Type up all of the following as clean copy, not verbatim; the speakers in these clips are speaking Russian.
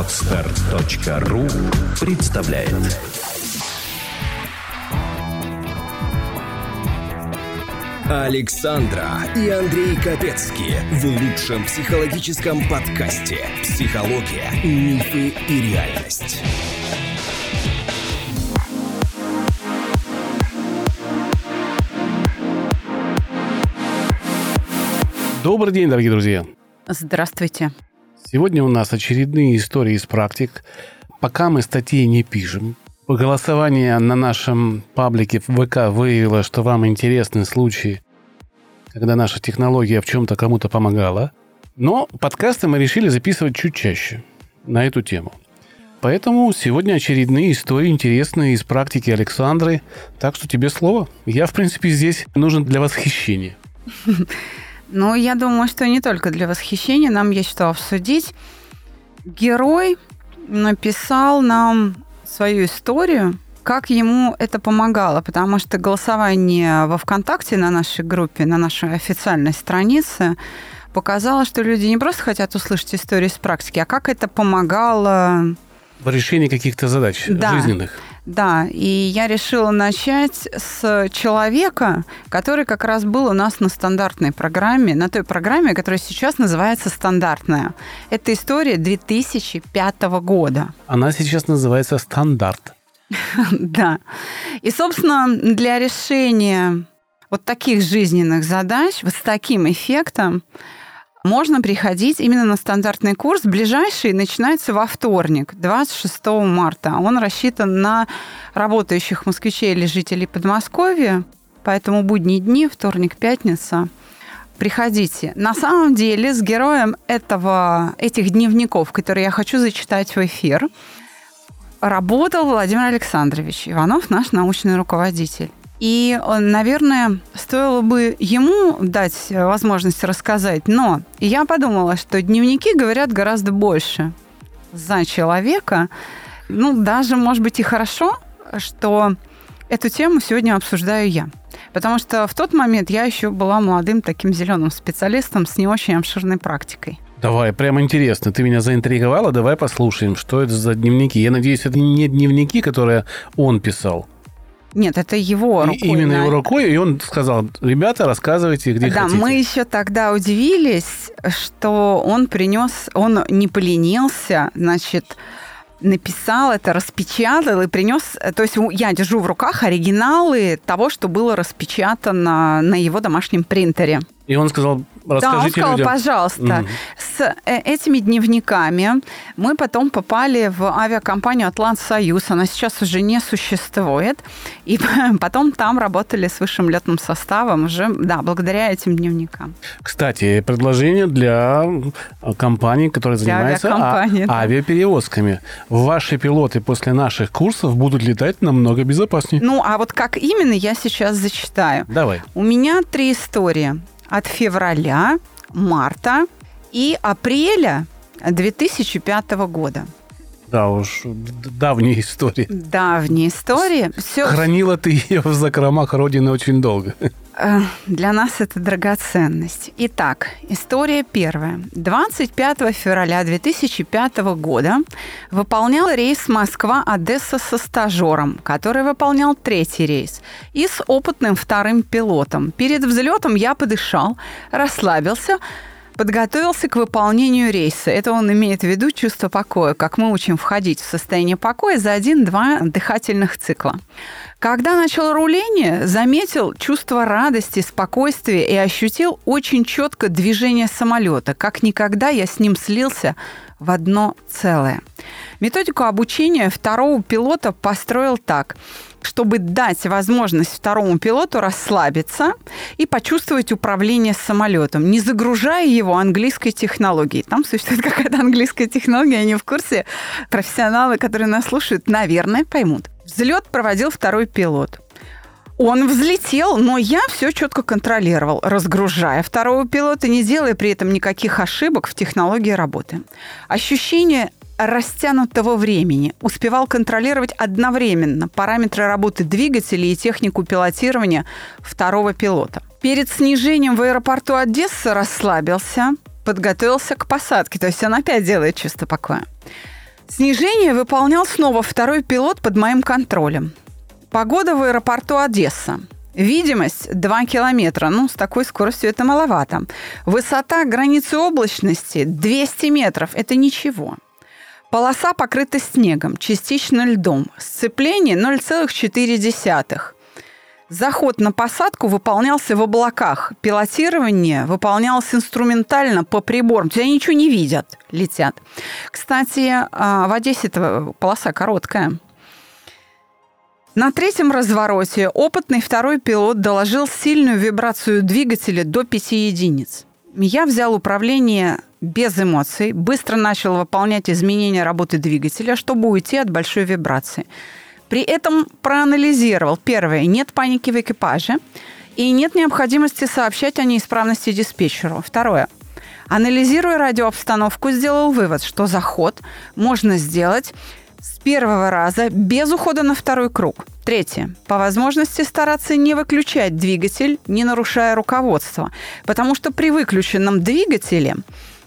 Котстер.ру представляет. Александра и Андрей Копецки в лучшем психологическом подкасте «Психология, мифы и реальность». Добрый день, дорогие друзья! Здравствуйте! Сегодня у нас очередные истории из практик. Пока мы статьи не пишем. Голосование на нашем паблике в ВК выявило, что вам интересны случаи, когда наша технология в чем-то кому-то помогала. Но подкасты мы решили записывать чуть чаще на эту тему. Поэтому сегодня очередные истории интересные из практики Александры. Так что тебе слово. Я, в принципе, здесь нужен для восхищения. Ну, я думаю, что не только для восхищения. Нам есть что обсудить. Герой написал нам свою историю, как ему это помогало, потому что голосование во ВКонтакте на нашей группе, на нашей официальной странице показало, что люди не просто хотят услышать истории из практики, а как это помогало в решении каких-то задач жизненных. Да, и я решила начать с человека, который как раз был у нас на стандартной программе, на той программе, которая сейчас называется «Стандартная». Это история 2005 года. Она сейчас называется «Стандарт». Да. И, собственно, для решения вот таких жизненных задач, вот с таким эффектом, можно приходить именно на стандартный курс. Ближайший начинается во вторник, 26 марта. Он рассчитан на работающих москвичей или жителей Подмосковья, поэтому будние дни, вторник, пятница. Приходите. На самом деле с героем этих дневников, которые я хочу зачитать в эфир, работал Владимир Александрович Иванов, наш научный руководитель. И, наверное, стоило бы ему дать возможность рассказать, но я подумала, что дневники говорят гораздо больше за человека. Ну, даже, может быть, и хорошо, что эту тему сегодня обсуждаю я. Потому что в тот момент я еще была молодым таким зеленым специалистом с не очень обширной практикой. Давай, прям интересно. Ты меня заинтриговала. Давай послушаем, что это за дневники. Я надеюсь, это не дневники, которые он писал. Нет, это его рукой. Именно его рукой, и он сказал: ребята, рассказывайте, где хотите. Да, мы еще тогда удивились, что он принес, он не поленился, значит, написал это, распечатал и принес. То есть я держу в руках оригиналы того, что было распечатано на его домашнем принтере. И он сказал: расскажите людям. Да, он сказал: пожалуйста. С этими дневниками мы потом попали в авиакомпанию «Атлант Союз». Она сейчас уже не существует. И потом там работали с высшим летным составом уже, да, благодаря этим дневникам. Кстати, предложение для компании, которая занимается авиаперевозками. Ваши пилоты после наших курсов будут летать намного безопаснее. Ну, а вот как именно, я сейчас зачитаю. Давай. У меня 3 истории. От февраля, марта и апреля 2005 года. Да уж, давние истории. Давние истории. Хранила ты ее в закромах Родины очень долго. Для нас это драгоценность. Итак, история первая. 25 февраля 2005 года выполнял рейс Москва-Одесса со стажером, который выполнял 3-й рейс, и с опытным 2-м пилотом. Перед взлетом я подышал, расслабился, подготовился к выполнению рейса. Это он имеет в виду чувство покоя, как мы учим входить в состояние покоя за 1-2 дыхательных цикла. Когда начал руление, заметил чувство радости, спокойствия и ощутил очень четко движение самолета. Как никогда я с ним слился в одно целое. Методику обучения 2-го пилота построил так, чтобы дать возможность 2-му пилоту расслабиться и почувствовать управление самолетом, не загружая его английской технологией. Там существует какая-то английская технология, они в курсе. Профессионалы, которые нас слушают, наверное, поймут. Взлет проводил 2-й пилот. Он взлетел, но я все четко контролировал, разгружая 2-го пилота, не делая при этом никаких ошибок в технологии работы. Ощущение растянутого времени. Успевал контролировать одновременно параметры работы двигателей и технику пилотирования 2-го пилота. Перед снижением в аэропорту Одесса расслабился, подготовился к посадке. То есть он опять делает чувство покоя. Снижение выполнял снова второй пилот под моим контролем. Погода в аэропорту Одесса. Видимость 2 километра. Ну, с такой скоростью это маловато. Высота границы облачности 200 метров. Это ничего. Полоса покрыта снегом, частично льдом. Сцепление 0,4. Заход на посадку выполнялся в облаках. Пилотирование выполнялось инструментально по приборам. Тебя ничего не видят, летят. Кстати, в Одессе-то полоса короткая. На третьем развороте опытный второй пилот доложил сильную вибрацию двигателя до 5 единиц. Я взял управление без эмоций, быстро начал выполнять изменения работы двигателя, чтобы уйти от большой вибрации. При этом проанализировал. Первое. Нет паники в экипаже и нет необходимости сообщать о неисправности диспетчеру. Второе. Анализируя радиообстановку, сделал вывод, что заход можно сделать с первого раза без ухода на второй круг. Третье. По возможности стараться не выключать двигатель, не нарушая руководство. Потому что при выключенном двигателе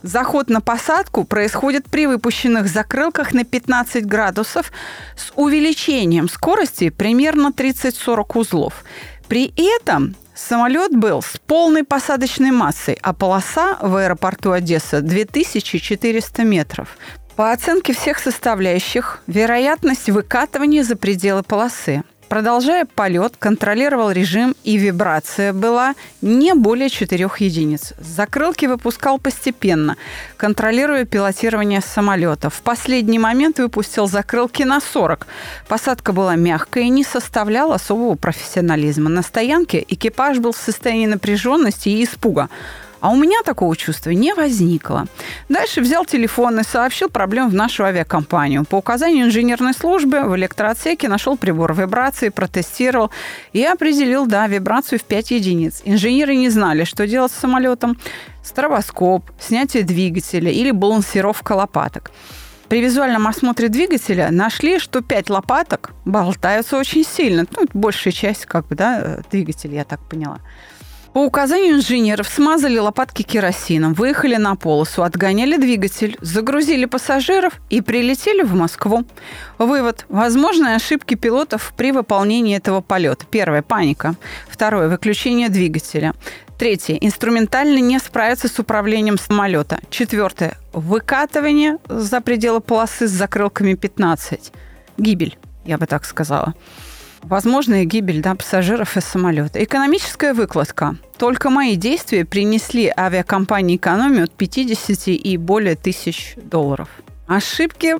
заход на посадку происходит при выпущенных закрылках на 15 градусов с увеличением скорости примерно 30-40 узлов. При этом самолет был с полной посадочной массой, а полоса в аэропорту Одесса 2400 метров. По оценке всех составляющих, вероятность выкатывания за пределы полосы. Продолжая полет, контролировал режим, и вибрация была не более 4 единиц. Закрылки выпускал постепенно, контролируя пилотирование самолета. В последний момент выпустил закрылки на 40. Посадка была мягкая и не составляла особого профессионализма. На стоянке экипаж был в состоянии напряженности и испуга. А у меня такого чувства не возникло. Дальше взял телефон и сообщил проблему в нашу авиакомпанию. По указанию инженерной службы в электроотсеке нашел прибор вибрации, протестировал и определил, да, вибрацию в 5 единиц. Инженеры не знали, что делать с самолетом. Стробоскоп, снятие двигателя или балансировка лопаток. При визуальном осмотре двигателя нашли, что 5 лопаток болтаются очень сильно. Ну, большая часть, двигателя, я так поняла. По указанию инженеров смазали лопатки керосином, выехали на полосу, отгоняли двигатель, загрузили пассажиров и прилетели в Москву. Вывод. Возможные ошибки пилотов при выполнении этого полета. Первое. Паника. Второе. Выключение двигателя. Третье. Инструментально не справиться с управлением самолета. Четвертое. Выкатывание за пределы полосы с закрылками 15. Гибель, я бы так сказала. Возможная гибель, пассажиров и самолета. Экономическая выкладка. Только мои действия принесли авиакомпании экономию от 50 и более тысяч $. Ошибки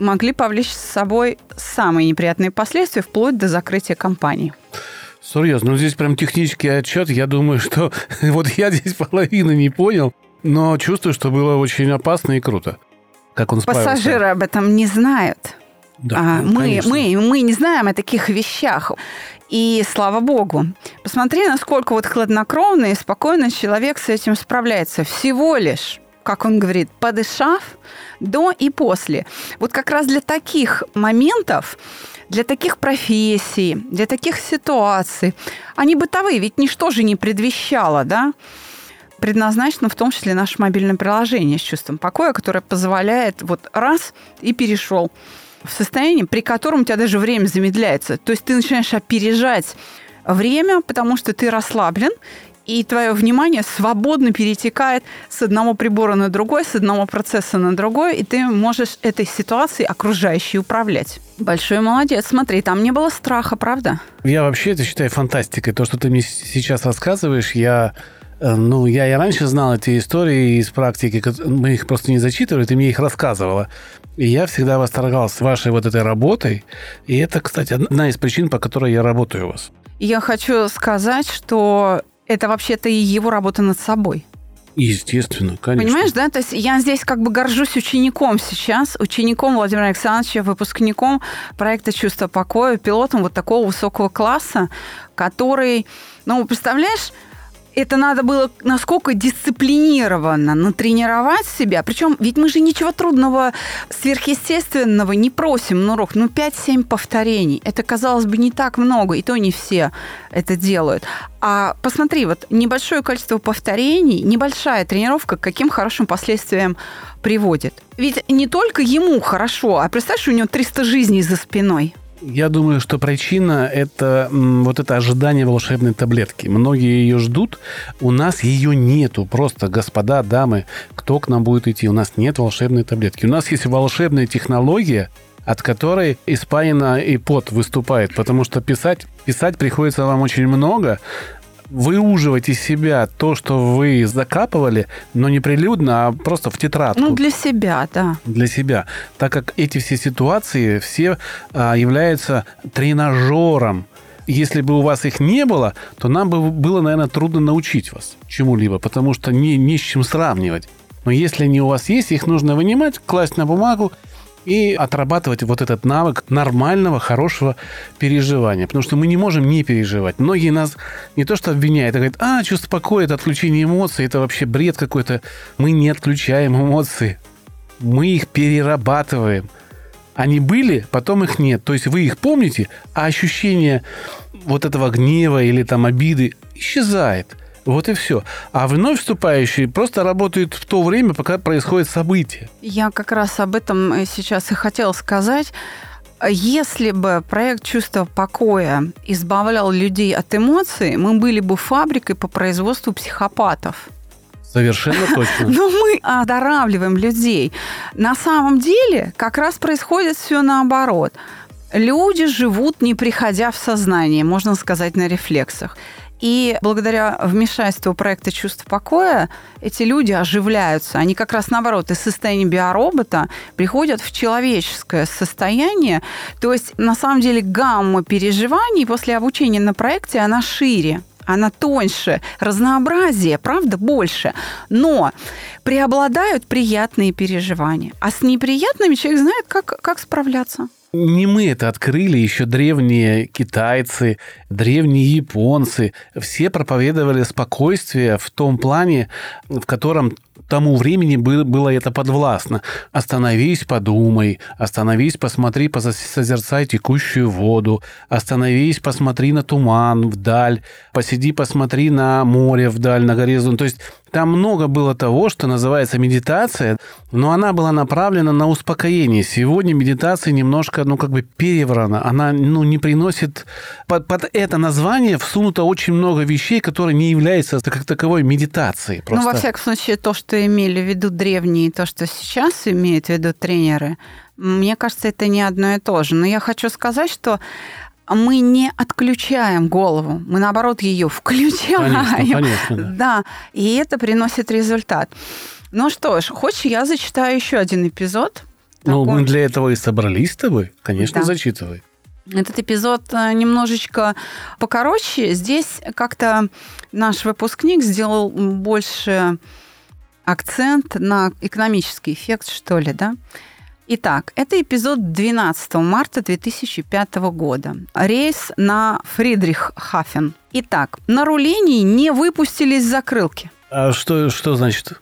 могли повлечь с собой самые неприятные последствия, вплоть до закрытия компании. Серьезно, здесь прям технический отчет. Я думаю, что я здесь половину не понял, но чувствую, что было очень опасно и круто. Как он справился? Пассажиры об этом не знают. Да, мы не знаем о таких вещах. И слава богу. Посмотри, насколько хладнокровно и спокойно человек с этим справляется. Всего лишь, как он говорит, подышав до и после. Как раз для таких моментов, для таких профессий, для таких ситуаций, они бытовые, ведь ничто же не предвещало, предназначено в том числе наше мобильное приложение с чувством покоя, которое позволяет раз и перешел в состоянии, при котором у тебя даже время замедляется. То есть ты начинаешь опережать время, потому что ты расслаблен, и твое внимание свободно перетекает с одного прибора на другой, с одного процесса на другой, и ты можешь этой ситуацией окружающей управлять. Большой молодец. Смотри, там не было страха, правда? Я вообще это считаю фантастикой. То, что ты мне сейчас рассказываешь, я и раньше знал эти истории из практики, мы их просто не зачитывали, ты мне их рассказывала. И я всегда восторгался вашей этой работой. И это, кстати, одна из причин, по которой я работаю у вас. Я хочу сказать, что это вообще-то и его работа над собой. Естественно, конечно. Понимаешь, то есть я здесь горжусь учеником сейчас, учеником Владимира Александровича, выпускником проекта «Чувство покоя», пилотом такого высокого класса, который, представляешь, это надо было насколько дисциплинированно натренировать себя. Причем ведь мы же ничего трудного, сверхъестественного не просим на урок. Ну, 5-7 повторений. Это, казалось бы, не так много, и то не все это делают. А посмотри, вот небольшое количество повторений, небольшая тренировка к каким хорошим последствиям приводит. Ведь не только ему хорошо, а представь, у него 300 жизней за спиной. Я думаю, что причина – это вот это ожидание волшебной таблетки. Многие ее ждут, у нас ее нету. Просто, господа, дамы, кто к нам будет идти? У нас нет волшебной таблетки. У нас есть волшебная технология, от которой испарина и пот выступает, потому что писать приходится вам очень много. Выуживать из себя то, что вы закапывали, но не прилюдно, а просто в тетрадку. Ну, для себя, да. Для себя. Так как эти все ситуации, все являются тренажером. Если бы у вас их не было, то нам бы было, наверное, трудно научить вас чему-либо, потому что не с чем сравнивать. Но если они у вас есть, их нужно вынимать, класть на бумагу и отрабатывать вот этот навык нормального, хорошего переживания. Потому что мы не можем не переживать. Многие нас не то что обвиняют, а говорят, чувство покоя – это отключение эмоций, это вообще бред какой-то. Мы не отключаем эмоции. Мы их перерабатываем. Они были, потом их нет. То есть вы их помните, а ощущение вот этого гнева или там обиды исчезает. Вот и все. А вновь вступающие просто работают в то время, пока происходит событие. Я как раз об этом сейчас и хотела сказать. Если бы проект «Чувство покоя» избавлял людей от эмоций, мы были бы фабрикой по производству психопатов. Совершенно точно. Но мы оздоравливаем людей. На самом деле как раз происходит все наоборот. Люди живут, не приходя в сознание, можно сказать, на рефлексах. И благодаря вмешательству проекта «Чувство покоя» эти люди оживляются. Они как раз, наоборот, из состояния биоробота приходят в человеческое состояние. То есть, на самом деле, гамма переживаний после обучения на проекте, она шире, она тоньше, разнообразие, правда, больше. Но преобладают приятные переживания. А с неприятными человек знает, как справляться. Не мы это открыли, еще древние китайцы, древние японцы. Все проповедовали спокойствие в том плане, в котором тому времени было это подвластно. Остановись, подумай, остановись, посмотри, созерцай текущую воду, остановись, посмотри на туман вдаль, посиди, посмотри на море вдаль, на горизонт. То есть там много было того, что называется медитация, но она была направлена на успокоение. Сегодня медитация немножко, переврана. Она, не приносит... Под это название всунуто очень много вещей, которые не являются как таковой медитацией. Просто... во всяком случае, то, что имели в виду древние, то, что сейчас имеют в виду тренеры, мне кажется, это не одно и то же. Но я хочу сказать, что мы не отключаем голову, мы, наоборот, ее включаем. Конечно, да. И это приносит результат. Ну что ж, хочешь, я зачитаю еще один эпизод? Мы для этого и собрались с тобой. Конечно, да. Зачитывай. Этот эпизод немножечко покороче. Здесь как-то наш выпускник сделал больше акцент на экономический эффект, что ли, да? Итак, это эпизод 12 марта 2005 года. Рейс на Фридрихсхафен. Итак, на рулении не выпустили из закрылки. А что значит?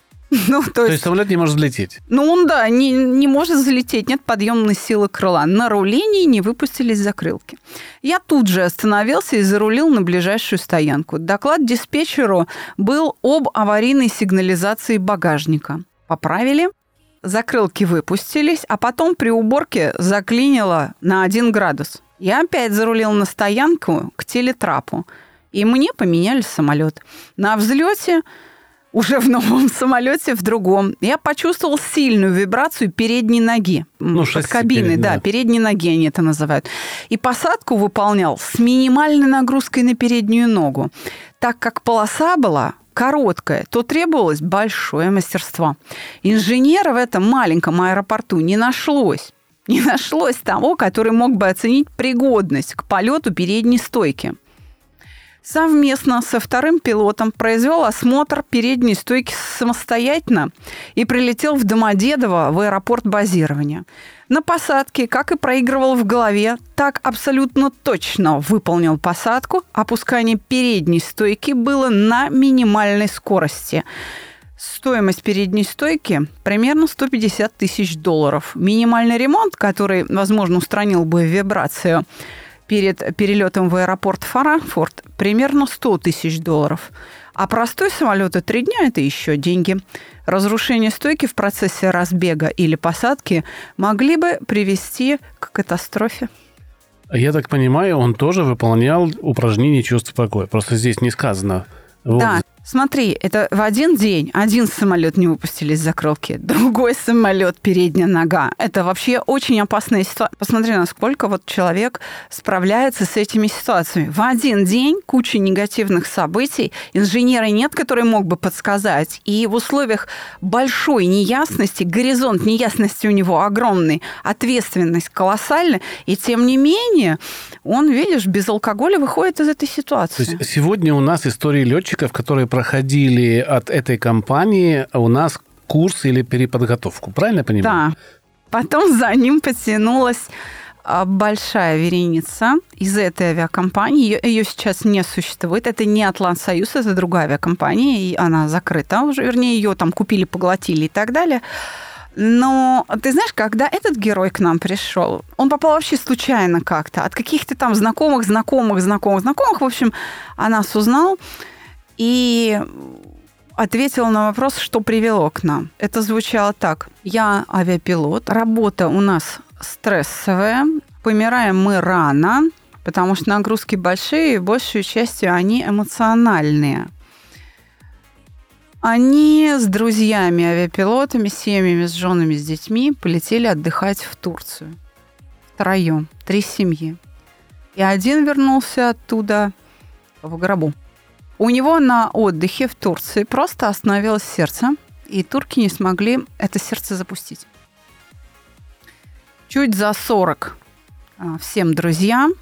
То есть самолет не может взлететь? Он не может взлететь, нет подъемной силы крыла. На рулении не выпустили из закрылки. Я тут же остановился и зарулил на ближайшую стоянку. Доклад диспетчеру был об аварийной сигнализации багажника. Поправили. Закрылки выпустились, а потом при уборке заклинило на 1 градус. Я опять зарулил на стоянку к телетрапу, и мне поменяли самолет. На взлете, уже в новом самолете, в другом, я почувствовал сильную вибрацию передней ноги. Под кабиной, да, передней ноги они это называют. И посадку выполнял с минимальной нагрузкой на переднюю ногу. Так как полоса была короткое, то требовалось большое мастерство. Инженера в этом маленьком аэропорту не нашлось. Не нашлось того, который мог бы оценить пригодность к полету передней стойки. совместно со вторым пилотом произвел осмотр передней стойки самостоятельно и прилетел в Домодедово в аэропорт базирования. На посадке, как и проигрывал в голове, так абсолютно точно выполнил посадку. Опускание передней стойки было на минимальной скорости. Стоимость передней стойки примерно $150 тысяч. Минимальный ремонт, который, возможно, устранил бы вибрацию перед перелетом в аэропорт Франкфурт, примерно $100 тысяч. А простой самолет и 3 дня – это еще деньги. Разрушение стойки в процессе разбега или посадки могли бы привести к катастрофе. Я так понимаю, он тоже выполнял упражнение «Чувство покоя». Просто здесь не сказано. Вот. Да. Смотри, это в один день один самолет не выпустили из закрылки, другой самолет передняя нога. Это вообще очень опасная ситуация. Посмотри, насколько вот человек справляется с этими ситуациями. В один день куча негативных событий, инженера нет, который мог бы подсказать. И в условиях большой неясности, горизонт неясности у него огромный, ответственность колоссальная. И тем не менее, он, видишь, без алкоголя выходит из этой ситуации. То есть сегодня у нас истории летчиков, которые проходили от этой компании у нас курс или переподготовку. Правильно я понимаю? Да. Потом за ним потянулась большая вереница из этой авиакомпании. Ее сейчас не существует. Это не Атлант Союз, это другая авиакомпания, и она закрыта уже. Вернее, ее там купили, поглотили и так далее. Но ты знаешь, когда этот герой к нам пришел, он попал вообще случайно как-то. От каких-то там знакомых. В общем, о нас узнал. И ответил на вопрос, что привело к нам. Это звучало так. Я авиапилот, работа у нас стрессовая, помираем мы рано, потому что нагрузки большие, и большей частью они эмоциональные. Они с друзьями, авиапилотами, с семьями, с женами, с детьми полетели отдыхать в Турцию. Втроем, 3 семьи. И один вернулся оттуда в гробу. У него на отдыхе в Турции просто остановилось сердце, и турки не смогли это сердце запустить. Чуть за 40 всем друзьям.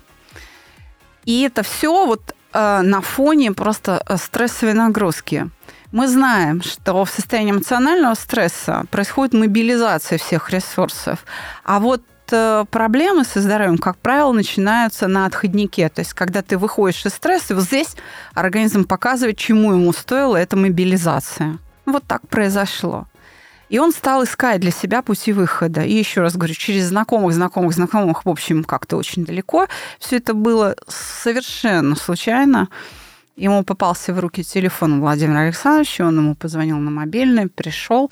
И это все вот на фоне просто стрессовой нагрузки. Мы знаем, что в состоянии эмоционального стресса происходит мобилизация всех ресурсов. А вот проблемы со здоровьем, как правило, начинаются на отходнике. То есть, когда ты выходишь из стресса, вот здесь организм показывает, чему ему стоила эта мобилизация. Вот так произошло. И он стал искать для себя пути выхода. И еще раз говорю, через знакомых, в общем, как-то очень далеко. Все это было совершенно случайно. Ему попался в руки телефон Владимира Александровича, он ему позвонил на мобильный, пришел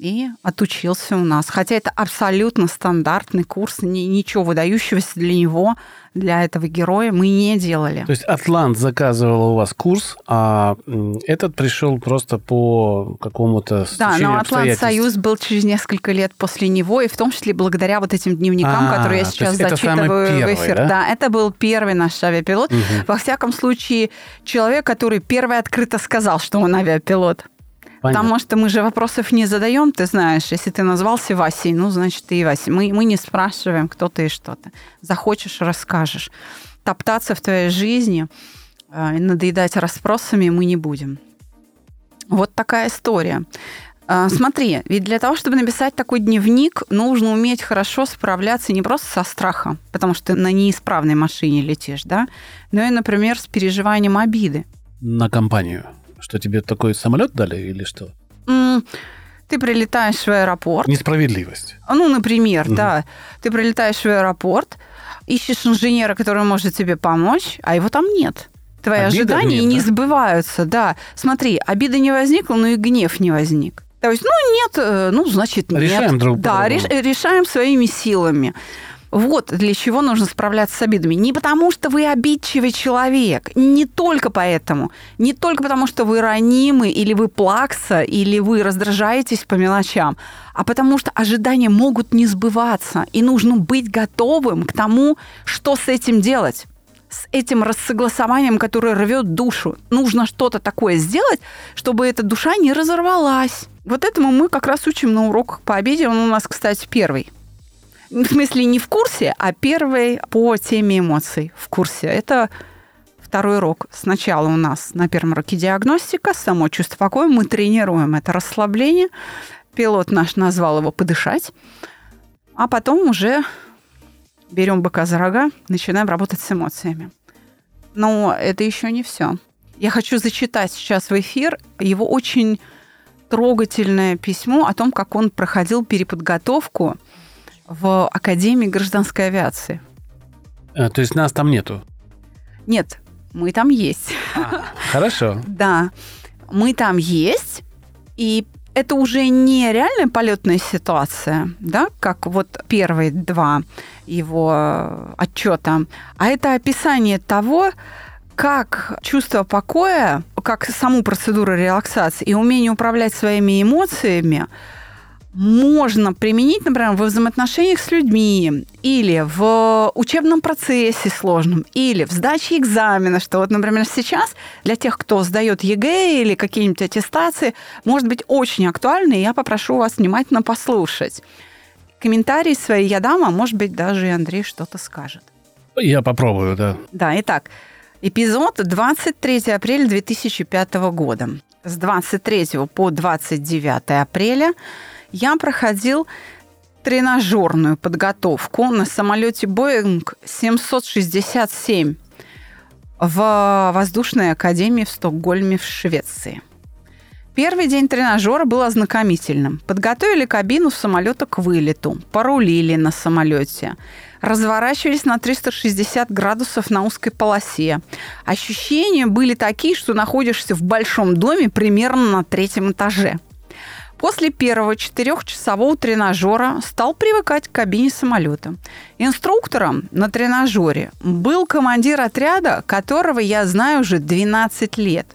и отучился у нас. Хотя это абсолютно стандартный курс, ничего выдающегося для него, для этого героя мы не делали. То есть «Атлант» заказывал у вас курс, а этот пришел просто по какому-то стечению обстоятельств. Да, но «Атлант Союз» был через несколько лет после него, и в том числе благодаря вот этим дневникам, которые я сейчас зачитываю в эфир. Да, это был первый наш авиапилот. Во всяком случае, человек, который первый открыто сказал, что он авиапилот. Понятно. Потому что мы же вопросов не задаем, ты знаешь. Если ты назвался Васей, ну, значит, ты и Вася. Мы не спрашиваем, кто ты и что ты. Захочешь – расскажешь. Топтаться в твоей жизни, надоедать расспросами мы не будем. Вот такая история. Смотри, ведь для того, чтобы написать такой дневник, нужно уметь хорошо справляться не просто со страхом, потому что ты на неисправной машине летишь, да, но и, например, с переживанием обиды. На компанию. Что, тебе такой самолет дали или что? Ты прилетаешь в аэропорт. Несправедливость. Ну, например, да. Ты прилетаешь в аэропорт, ищешь инженера, который может тебе помочь, а его там нет. Твои ожидания не сбываются. Да. Смотри, обида не возникла, но и гнев не возник. То есть, значит, нет. Решаем друг друга. Да, решаем своими силами. Вот для чего нужно справляться с обидами. Не потому, что вы обидчивый человек. Не только поэтому. Не только потому, что вы ранимы, или вы плакса, или вы раздражаетесь по мелочам. А потому что ожидания могут не сбываться. И нужно быть готовым к тому, что с этим делать. С этим рассогласованием, которое рвет душу. Нужно что-то такое сделать, чтобы эта душа не разорвалась. Вот этому мы как раз учим на уроках по обиде. Он у нас, кстати, первый. В смысле, не в курсе, а первый по теме эмоций в курсе. Это второй урок. Сначала у нас на первом уроке диагностика, само чувство покоя. Мы тренируем это расслабление. Пилот наш назвал его «подышать». А потом уже берем быка за рога, начинаем работать с эмоциями. Но это еще не все. Я хочу зачитать сейчас в эфир его очень трогательное письмо о том, как он проходил переподготовку в Академии гражданской авиации. То есть нас там нету? Нет, мы там есть. Хорошо. Да, мы там есть, и это уже не реальная полетная ситуация, да, как вот первые два его отчета, а это описание того, как чувство покоя, как саму процедуру релаксации и умение управлять своими эмоциями можно применить, например, во взаимоотношениях с людьми или в учебном процессе сложном, или в сдаче экзамена, что вот, например, сейчас для тех, кто сдает ЕГЭ или какие-нибудь аттестации, может быть очень актуально, и я попрошу вас внимательно послушать. Комментарии свои я дам, а может быть даже и Андрей что-то скажет. Я попробую, да. Да, итак, эпизод 23 апреля 2005 года. С 23 по 29 апреля я проходил тренажерную подготовку на самолете Boeing 767 в Воздушной академии в Стокгольме в Швеции. Первый день тренажера был ознакомительным. Подготовили кабину самолета к вылету, порулили на самолете, разворачивались на 360 градусов на узкой полосе. Ощущения были такие, что находишься в большом доме примерно на третьем этаже. После первого 4-часового тренажера стал привыкать к кабине самолета. Инструктором на тренажере был командир отряда, которого я знаю уже 12 лет.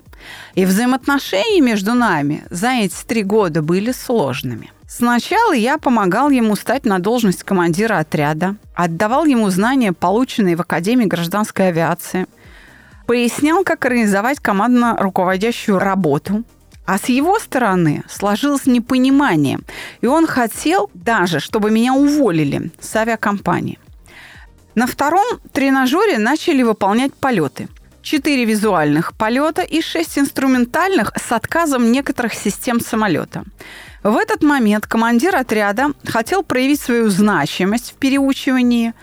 И взаимоотношения между нами за эти 3 года были сложными. Сначала я помогал ему стать на должность командира отряда, отдавал ему знания, полученные в Академии гражданской авиации, пояснял, как организовать командно-руководящую работу. А с его стороны сложилось непонимание, и он хотел даже, чтобы меня уволили с авиакомпании. На втором тренажере начали выполнять полеты. 4 визуальных полета и 6 инструментальных с отказом некоторых систем самолета. В этот момент командир отряда хотел проявить свою значимость в переучивании,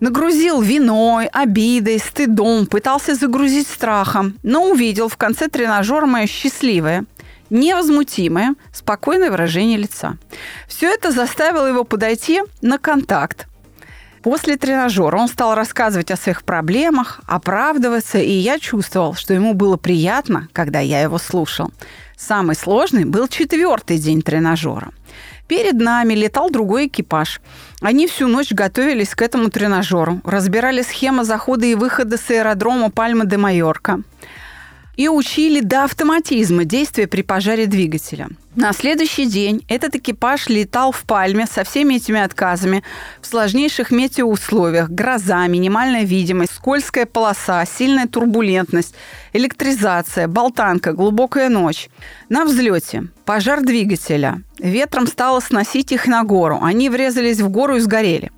нагрузил виной, обидой, стыдом, пытался загрузить страхом, но увидел в конце тренажера мое счастливое, невозмутимое, спокойное выражение лица. Все это заставило его подойти на контакт. После тренажера он стал рассказывать о своих проблемах, оправдываться, и я чувствовал, что ему было приятно, когда я его слушал. Самый сложный был 4-й день тренажера. Перед нами летал другой экипаж. Они всю ночь готовились к этому тренажеру, разбирали схемы захода и выхода с аэродрома Пальма-де-Майорка и учили до автоматизма действия при пожаре двигателя. На следующий день этот экипаж летал в Пальме со всеми этими отказами в сложнейших метеоусловиях: гроза, минимальная видимость, скользкая полоса, сильная турбулентность, электризация, болтанка, глубокая ночь. На взлете пожар двигателя. Ветром стало сносить их на гору. Они врезались в гору и сгорели.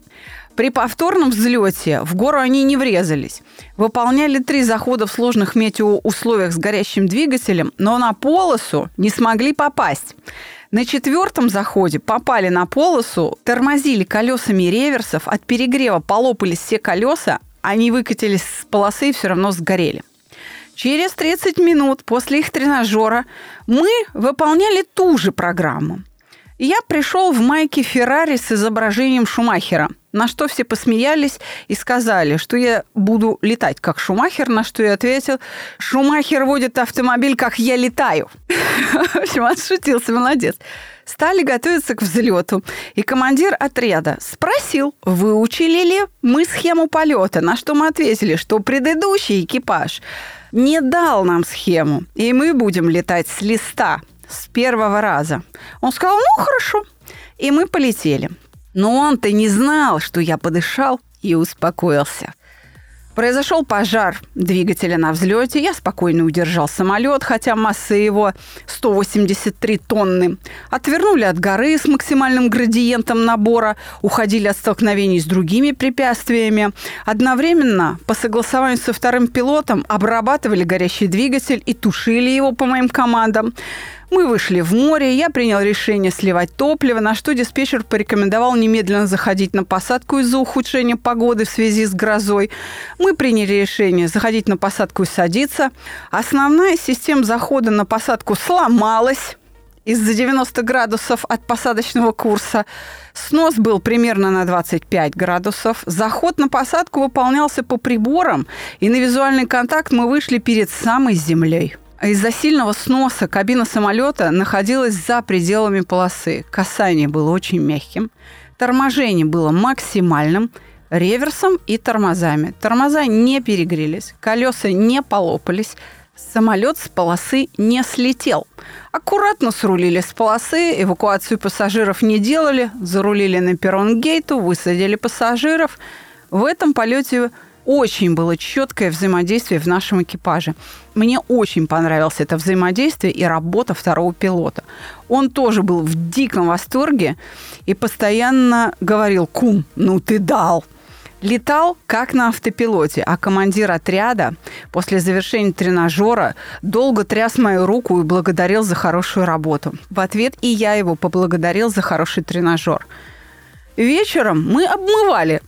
При повторном взлете в гору они не врезались. Выполняли 3 захода в сложных метеоусловиях с горящим двигателем, но на полосу не смогли попасть. На 4-м заходе попали на полосу, тормозили колесами реверсов, от перегрева полопались все колеса, они выкатились с полосы и все равно сгорели. Через 30 минут после их тренажера мы выполняли ту же программу. Я пришел в майке Ferrari с изображением Шумахера, на что все посмеялись и сказали, что я буду летать как Шумахер, на что я ответил: Шумахер водит автомобиль, как я летаю. В общем, отшутился, молодец. Стали готовиться к взлету, и командир отряда спросил, выучили ли мы схему полета, на что мы ответили, что предыдущий экипаж не дал нам схему, и мы будем летать с листа. С первого раза. Он сказал: ну, хорошо. И мы полетели. Но он-то не знал, что я подышал и успокоился. Произошел пожар двигателя на взлете. Я спокойно удержал самолет, хотя масса его 183 тонны. Отвернули от горы с максимальным градиентом набора, уходили от столкновений с другими препятствиями. Одновременно, по согласованию со вторым пилотом, обрабатывали горящий двигатель и тушили его по моим командам. Мы вышли в море, я принял решение сливать топливо, на что диспетчер порекомендовал немедленно заходить на посадку из-за ухудшения погоды в связи с грозой. Мы приняли решение заходить на посадку и садиться. Основная система захода на посадку сломалась из-за 90 градусов от посадочного курса. Снос был примерно на 25 градусов. Заход на посадку выполнялся по приборам, и на визуальный контакт мы вышли перед самой землей. Из-за сильного сноса кабина самолета находилась за пределами полосы. Касание было очень мягким. Торможение было максимальным. Реверсом и тормозами. Тормоза не перегрелись. Колеса не полопались. Самолет с полосы не слетел. Аккуратно срулили с полосы. Эвакуацию пассажиров не делали. Зарулили на перрон к гейту. Высадили пассажиров. В этом полете очень было четкое взаимодействие в нашем экипаже. Мне очень понравилось это взаимодействие и работа второго пилота. Он тоже был в диком восторге и постоянно говорил: «Кум, ну ты дал!» Летал как на автопилоте, а командир отряда после завершения тренажера долго тряс мою руку и благодарил за хорошую работу. В ответ и я его поблагодарил за хороший тренажер. Вечером мы обмывали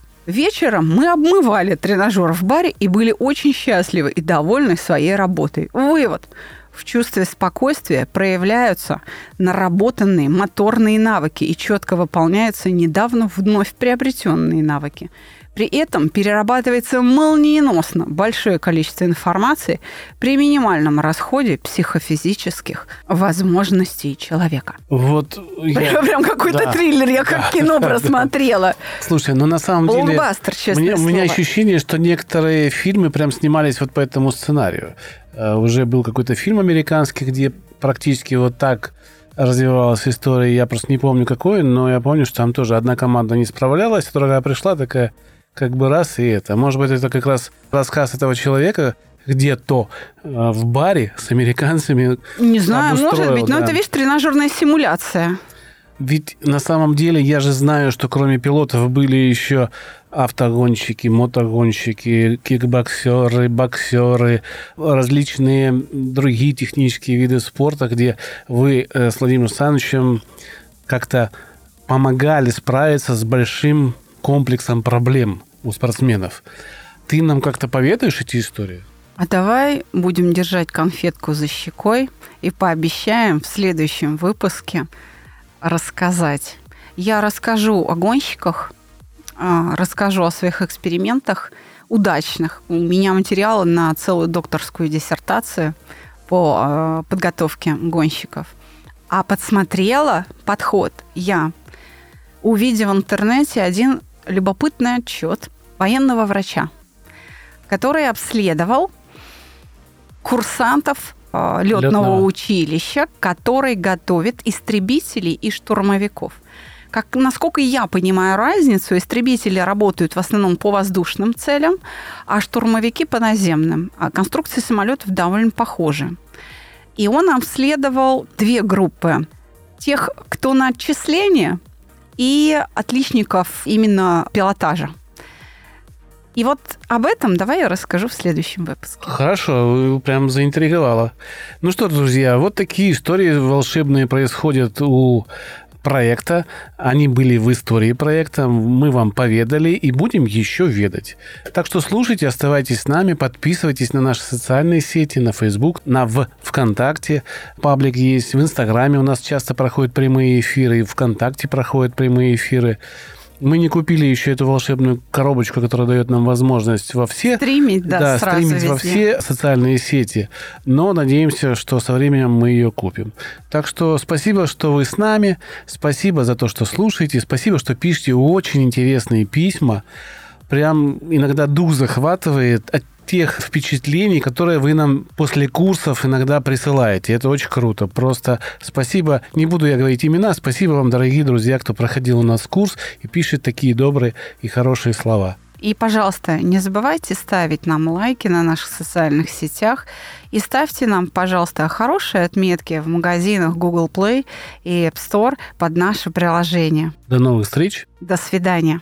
тренажер в баре и были очень счастливы и довольны своей работой. Вывод. В чувстве спокойствия проявляются наработанные моторные навыки и четко выполняются недавно вновь приобретенные навыки. При этом перерабатывается молниеносно большое количество информации при минимальном расходе психофизических возможностей человека. Вот я... Прям какой-то триллер, я как кино просмотрела. Слушай, ну на самом деле... Блокбастер, честное слово. У меня ощущение, что некоторые фильмы прям снимались вот по этому сценарию. Уже был какой-то фильм американский, где практически вот так развивалась история. Я просто не помню какой, но я помню, что там тоже одна команда не справлялась, а другая пришла такая... Как бы раз и это. Может быть, это как раз рассказ этого человека где-то в баре с американцами. Не знаю, может быть, но это, видишь, тренажерная симуляция. Ведь на самом деле я же знаю, что кроме пилотов были еще автогонщики, мотогонщики, кикбоксеры, боксеры, различные другие технические виды спорта, где вы с Владимиром Александровичем как-то помогали справиться с большим комплексом проблем у спортсменов. Ты нам как-то поведаешь эти истории? А давай будем держать конфетку за щекой и пообещаем в следующем выпуске рассказать. Я расскажу о гонщиках, расскажу о своих экспериментах удачных. У меня материалы на целую докторскую диссертацию по подготовке гонщиков. А подсмотрела подход я, увидев в интернете один любопытный отчет военного врача, который обследовал курсантов летного училища, который готовит истребителей и штурмовиков. Насколько я понимаю разницу, истребители работают в основном по воздушным целям, а штурмовики по наземным. А конструкции самолетов довольно похожи. И он обследовал две группы. Тех, кто на отчисление, и отличников именно пилотажа. И вот об этом давай я расскажу в следующем выпуске. Хорошо, прям заинтриговала. Ну что, друзья, вот такие истории волшебные происходят у проекта. Они были в истории проекта. Мы вам поведали и будем еще ведать. Так что слушайте, оставайтесь с нами, подписывайтесь на наши социальные сети, на Facebook, на ВКонтакте. Паблик есть. В Инстаграме у нас часто проходят прямые эфиры. И ВКонтакте проходят прямые эфиры. Мы не купили еще эту волшебную коробочку, которая дает нам возможность во все... Стримить, да, сразу стримить везде. Во все социальные сети. Но надеемся, что со временем мы ее купим. Так что спасибо, что вы с нами. Спасибо за то, что слушаете. Спасибо, что пишете очень интересные письма. Прям иногда дух захватывает от тех впечатлений, которые вы нам после курсов иногда присылаете. Это очень круто. Просто спасибо. Не буду я говорить имена. Спасибо вам, дорогие друзья, кто проходил у нас курс и пишет такие добрые и хорошие слова. И, пожалуйста, не забывайте ставить нам лайки на наших социальных сетях. И ставьте нам, пожалуйста, хорошие отметки в магазинах Google Play и App Store под наше приложение. До новых встреч. До свидания.